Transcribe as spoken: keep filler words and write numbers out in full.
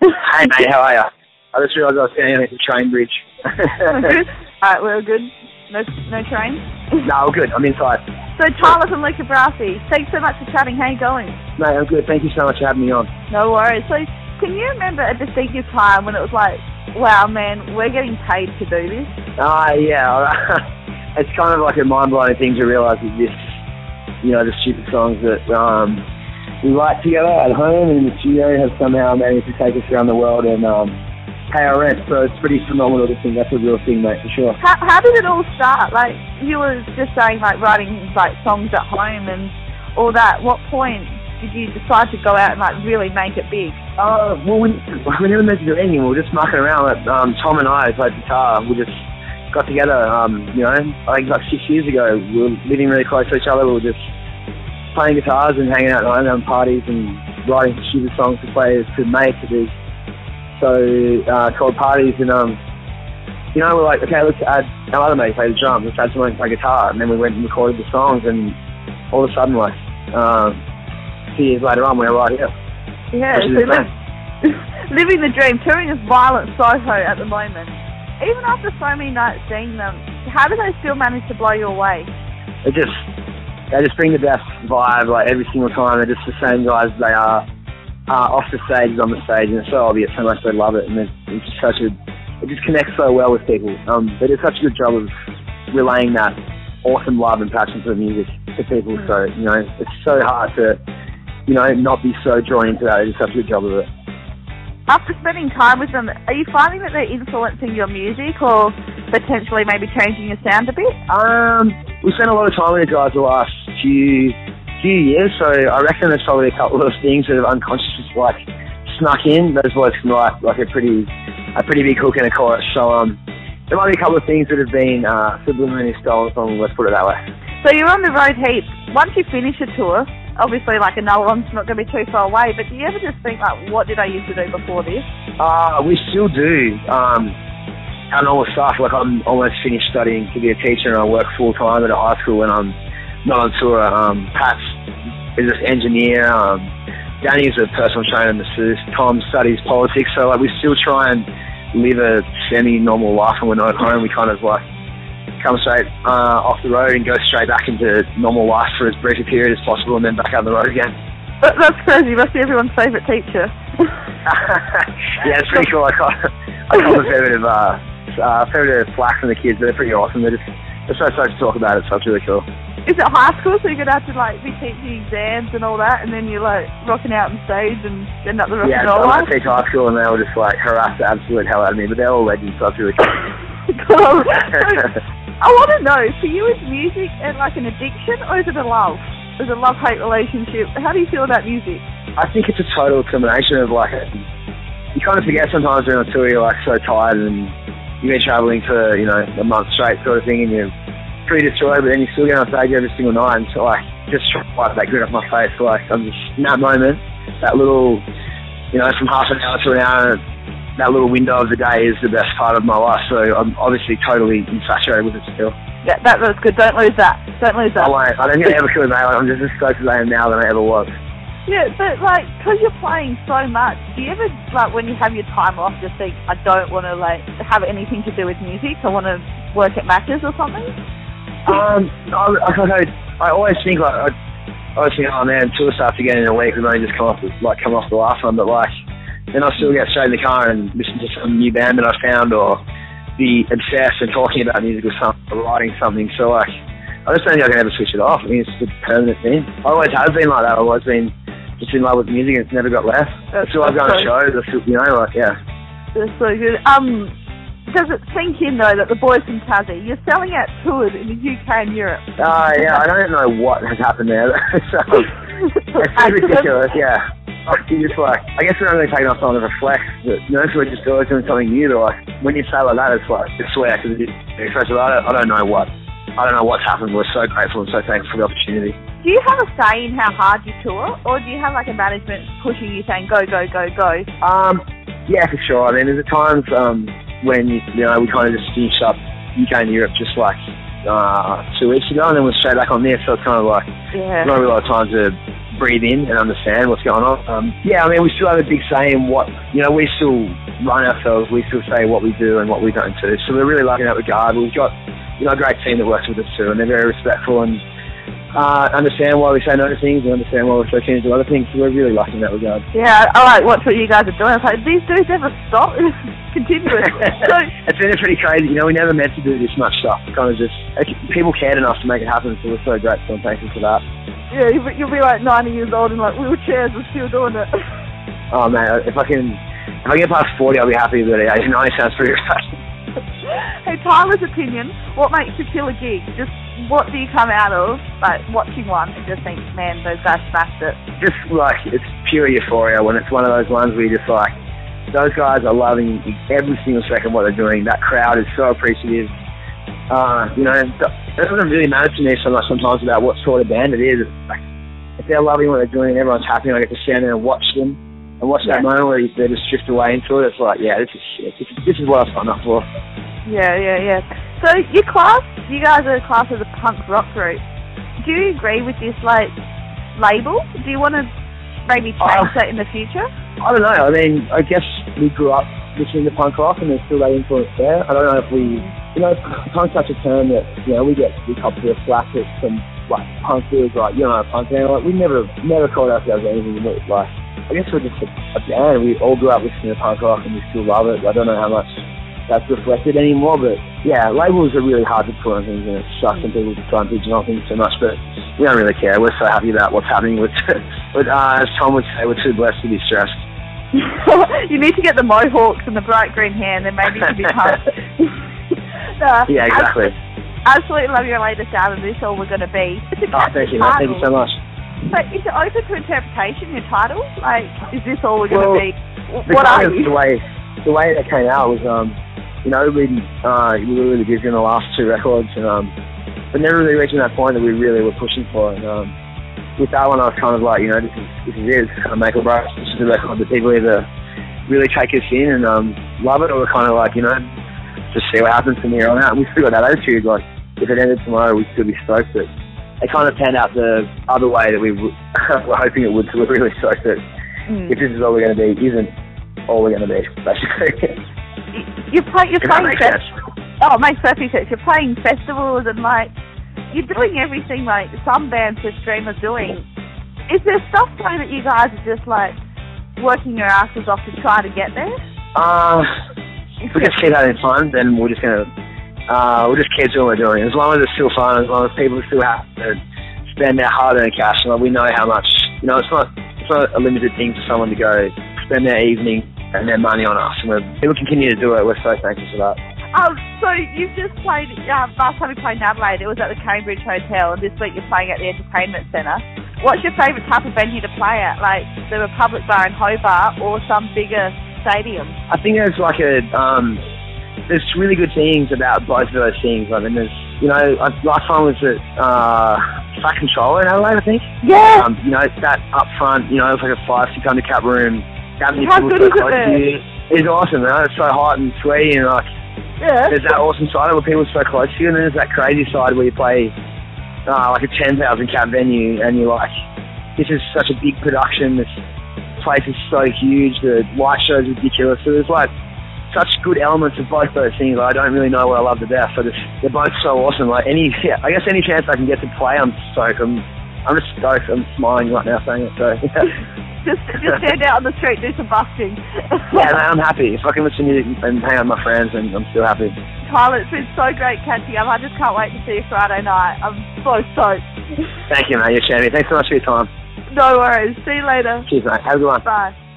Hey mate, how are you? I just realised I was standing at the train bridge. Good. Alright, we're good. No, no train? No, we're good. I'm inside. So Tyler from Luca Brasi, thanks so much for chatting. How are you going? Mate, I'm good. Thank you so much for having me on. No worries. So can you remember a distinctive time when it was like, wow, man, we're getting paid to do this? Ah, uh, yeah. It's kind of like a mind-blowing thing to realise that this, you know, the stupid songs that um, we write together at home and in the studio have somehow managed to take us around the world and um, pay our rent. So it's pretty phenomenal to think that's a real thing, mate, for sure. How, how did it all start? Like, you were just saying, like, writing, like, songs at home and all that. What point did you decide to go out and, like, really make it big? Uh, well, we, we never meant to do anything. We were just mucking around. Like, um, Tom and I played guitar. We just got together, um, you know, I think like six years ago. We were living really close to each other. We were just playing guitars and hanging out at home, having parties and writing stupid songs to play to make to these so uh, called parties. And, um, you know, we're like, okay, let's add our other mate to play the drums. Let's add someone to play guitar. And then we went and recorded the songs. And all of a sudden, like, um, two years later on, we were right here. Yeah, so li- living the dream, touring with Violent Soho at the moment. Even after so many nights seeing them, how do they still manage to blow you away? They just, they just bring the best vibe, like every single time. They're just the same guys they are uh, off the stage, on the stage, and it's so obvious how much they love it. And it's, it's just such a, it just connects so well with people. Um, they do such a good job of relaying that awesome love and passion for music to people. Mm. So you know, it's so hard to, you know, not be so drawn into that. They do such a good job of it. After spending time with them, are you finding that they're influencing your music or potentially maybe changing your sound a bit? Um, we spent a lot of time with the guys the last few few years, so I reckon there's probably a couple of things that have unconsciously like snuck in. Those boys can write like a pretty a pretty big hook and a chorus. So um, there might be a couple of things that have been uh, subliminally stolen from them, let's put it that way. So you're on the road heap. Once you finish a tour, obviously, like, another one's not going to be too far away, but do you ever just think, like, what did I used to do before this? Uh, we still do. Um, and all the stuff, like, I'm almost finished studying to be a teacher, and I work full-time at a high school when I'm not on tour. Um, Pat's is an engineer. Um, Danny's a personal trainer and masseuse. Tom studies politics. So, like, we still try and live a semi-normal life when we're not at home. We kind of, like, come straight uh, off the road and go straight back into normal life for as brief a period as possible and then back on the road again. That, that's crazy. You must be everyone's favourite teacher. Yeah, it's pretty cool. I got, I got a fair bit of, uh, uh, fair bit of flack from the kids. They're pretty awesome. They're just, there's so much to talk about it, so it's really cool. Is it high school, so you're going to have to like be teaching exams and all that, and then you're like rocking out on stage and end up the rock yeah, and roll life? Yeah, I teach high school and they all just like harass the absolute hell out of me, but they're all legends, so it's really cool. Cool. So, I want to know, for you, is music and like an addiction or is it a love? Is it a love-hate relationship? How do you feel about music? I think it's a total combination of like, you kind of forget sometimes when on tour you're like so tired and you've been travelling for, you know, a month straight sort of thing and you're pretty destroyed, but then you still get on stage every single night and so like, just wipe that grin off my face. Like, I'm just, in that moment, that little, you know, from half an hour to an hour, that little window of the day is the best part of my life, so I'm obviously totally infatuated with it still. Yeah, that was good. Don't lose that. Don't lose that. I won't. I don't think I ever could, mate. I'm just as stoked as I am now than I ever was. Yeah, but, like, because you're playing so much, do you ever, like, when you have your time off, just think, I don't want to, like, have anything to do with music? I want to work at Macca's or something? Um, I, I, I always think, like, I, I always think, oh, man, tour starts again in a week. We've only just come off, like, come off the last one, but, like, then I'll still get straight in the car and listen to some new band that I found or be obsessed and talking about music or something or writing something. So, like, I just don't think I can ever switch it off. I mean, it's just a permanent thing. I always have been like that. I've always been just in love with music and it's never got left. That's all I've gone to shows. That's, you know, like, yeah. That's so good. Um, does it sink in, though, that the boys from Tazi, you're selling out tours in the U K and Europe? Uh, yeah, I don't know what has happened there. So, it's ridiculous, yeah. You just like, I guess we're only taking our time to reflect, but you know, so we're just always doing something new. But like, when you say like that, it's like, I swear, because it's expressive. I don't, I don't know what, I don't know what's happened. We're so grateful and so thankful for the opportunity. Do you have a say in how hard you tour, or do you have like a management pushing you saying go, go, go, go? Um, yeah, for sure. I mean, there's times um when you know we kind of just finished up U K and Europe just like uh two weeks ago, and then we're straight back on there. So it's kind of like, yeah, not a lot of time to breathe in and understand what's going on. Um, yeah, I mean, we still have a big say in what, you know, we still run ourselves, we still say what we do and what we don't do. So we're really lucky in that regard. We've got, you know, a great team that works with us too, and they're very respectful and uh, understand why we say no to things and understand why we're so keen to do other things. So we're really lucky in that regard. Yeah, I like watch what you guys are doing. It's like, these dudes never stop. Continuous. So it's been pretty crazy, you know, we never meant to do this much stuff. It kind of just, it, people cared enough to make it happen, so we're so grateful and thankful for that. Yeah, you'll, you'll be like ninety years old in like wheelchairs and still doing it. Oh man, if I can, if I get past forty, I'll be happy with it. ninety sounds pretty right. Hey, Tyler's opinion, what makes a killer gig? Just what do you come out of, like, watching one and just think, man, those guys smashed it? Just like, it's pure euphoria when it's one of those ones where you're just like, those guys are loving every single second what they're doing. That crowd is so appreciative. Uh, you know, it doesn't really matter to me so much sometimes about what sort of band it is. It's like, if they're loving what they're doing and everyone's happy, and I get to stand there and watch them and watch yeah. that moment where they just drift away into it. It's like, yeah, this is shit. This, this is what I signed up for. Yeah, yeah, yeah. So your class, you guys are classed as a punk rock group. Do you agree with this like label? Do you want to maybe change that in the future? I don't know. I mean, I guess we grew up listening to punk rock, and there's still that influence there. I don't know if we, you know, punk's such a term that, you know, we get we cop to a slack at some like punk dudes like, you know, punk band. Like we never never called ourselves anything unique. Like I guess we're just a, a band. We all grew up listening to punk rock, and we still love it. I don't know how much that's reflected anymore, but yeah, labels are really hard to put on things, and it sucks when people try and pigeonhole things so much, but we don't really care. We're so happy about what's happening with, with uh, as Tom would say, we're too blessed to be stressed. You need to get the mohawks and the bright green hair, and then maybe you can be punk. uh, yeah, exactly. I absolutely love your latest album. This is all we're going to be. Oh, thank you, man. Thank you so much. But is it open to interpretation, your title? Like, is this all we're well, going to be? What are you? The way, the way it came out was, um, you know, we, uh, we were really busy in the last two records, and um, but never really reaching that point that we really were pushing for. And, um, with that one, I was kind of like, you know, this is this is it. It's kind of make or break. This is the record that people either really take us in and um, love it, or we're kind of like, you know, just see what happens from here on out. And we still got that attitude. Like, if it ended tomorrow, we'd still be stoked. But it kind of panned out the other way that we w were hoping it would. So we're really stoked that mm. if this is all we're going to be, isn't all we're going to be, basically. You're, play, you're playing festivals. Oh, it makes perfect sense. You're playing festivals and like, you're doing everything like some bands this dream of doing. Is there stuff though that you guys are just like working your asses off to try to get there? Uh, if we can see that in fun, then we're just gonna uh, we'll just keep doing what we're doing. As long as it's still fun, as long as people still have to spend their hard-earned cash, and like, we know how much. You know, it's not it's not a limited thing for someone to go spend their evening and their money on us, and we're, people continue to do it. We're so thankful for that. Um, so you've just played, um, last time you played in Adelaide, it was at the Cambridge Hotel, and this week you're playing at the Entertainment Centre. What's your favourite type of venue to play at, like the Republic Bar in Hobart or some bigger stadium? I think there's like a, um, there's really good things about both of those things. I mean, there's, you know, I, last time was at uh, Fat Controller in Adelaide, I think. Yeah. Um, you know, it's that up front, you know, it's like a five, six hundred cap room. That many How people good so is close it to you. It's awesome, man. It's so hot and sweaty and like, yeah. There's that awesome side where people are so close to you, and then there's that crazy side where you play uh, like a ten thousand cap venue, and you're like, this is such a big production, this place is so huge, the light show's ridiculous. So there's like such good elements of both those things. Like, I don't really know what I love the best, but it's, they're both so awesome. Like any, yeah, I guess any chance I can get to play, I'm stoked. I'm, I'm just stoked. I'm smiling right now saying it. So yeah. Just, just stand out on the street, do some busking. Yeah, man, I'm happy. If I can listen to music and hang out with my friends, and I'm still happy. Tyler, it's been so great catching up. I just can't wait to see you Friday night. I'm so stoked. Thank you, mate. You're champion. Thanks so much for your time. No worries. See you later. Cheers, mate. Have a good one. Bye.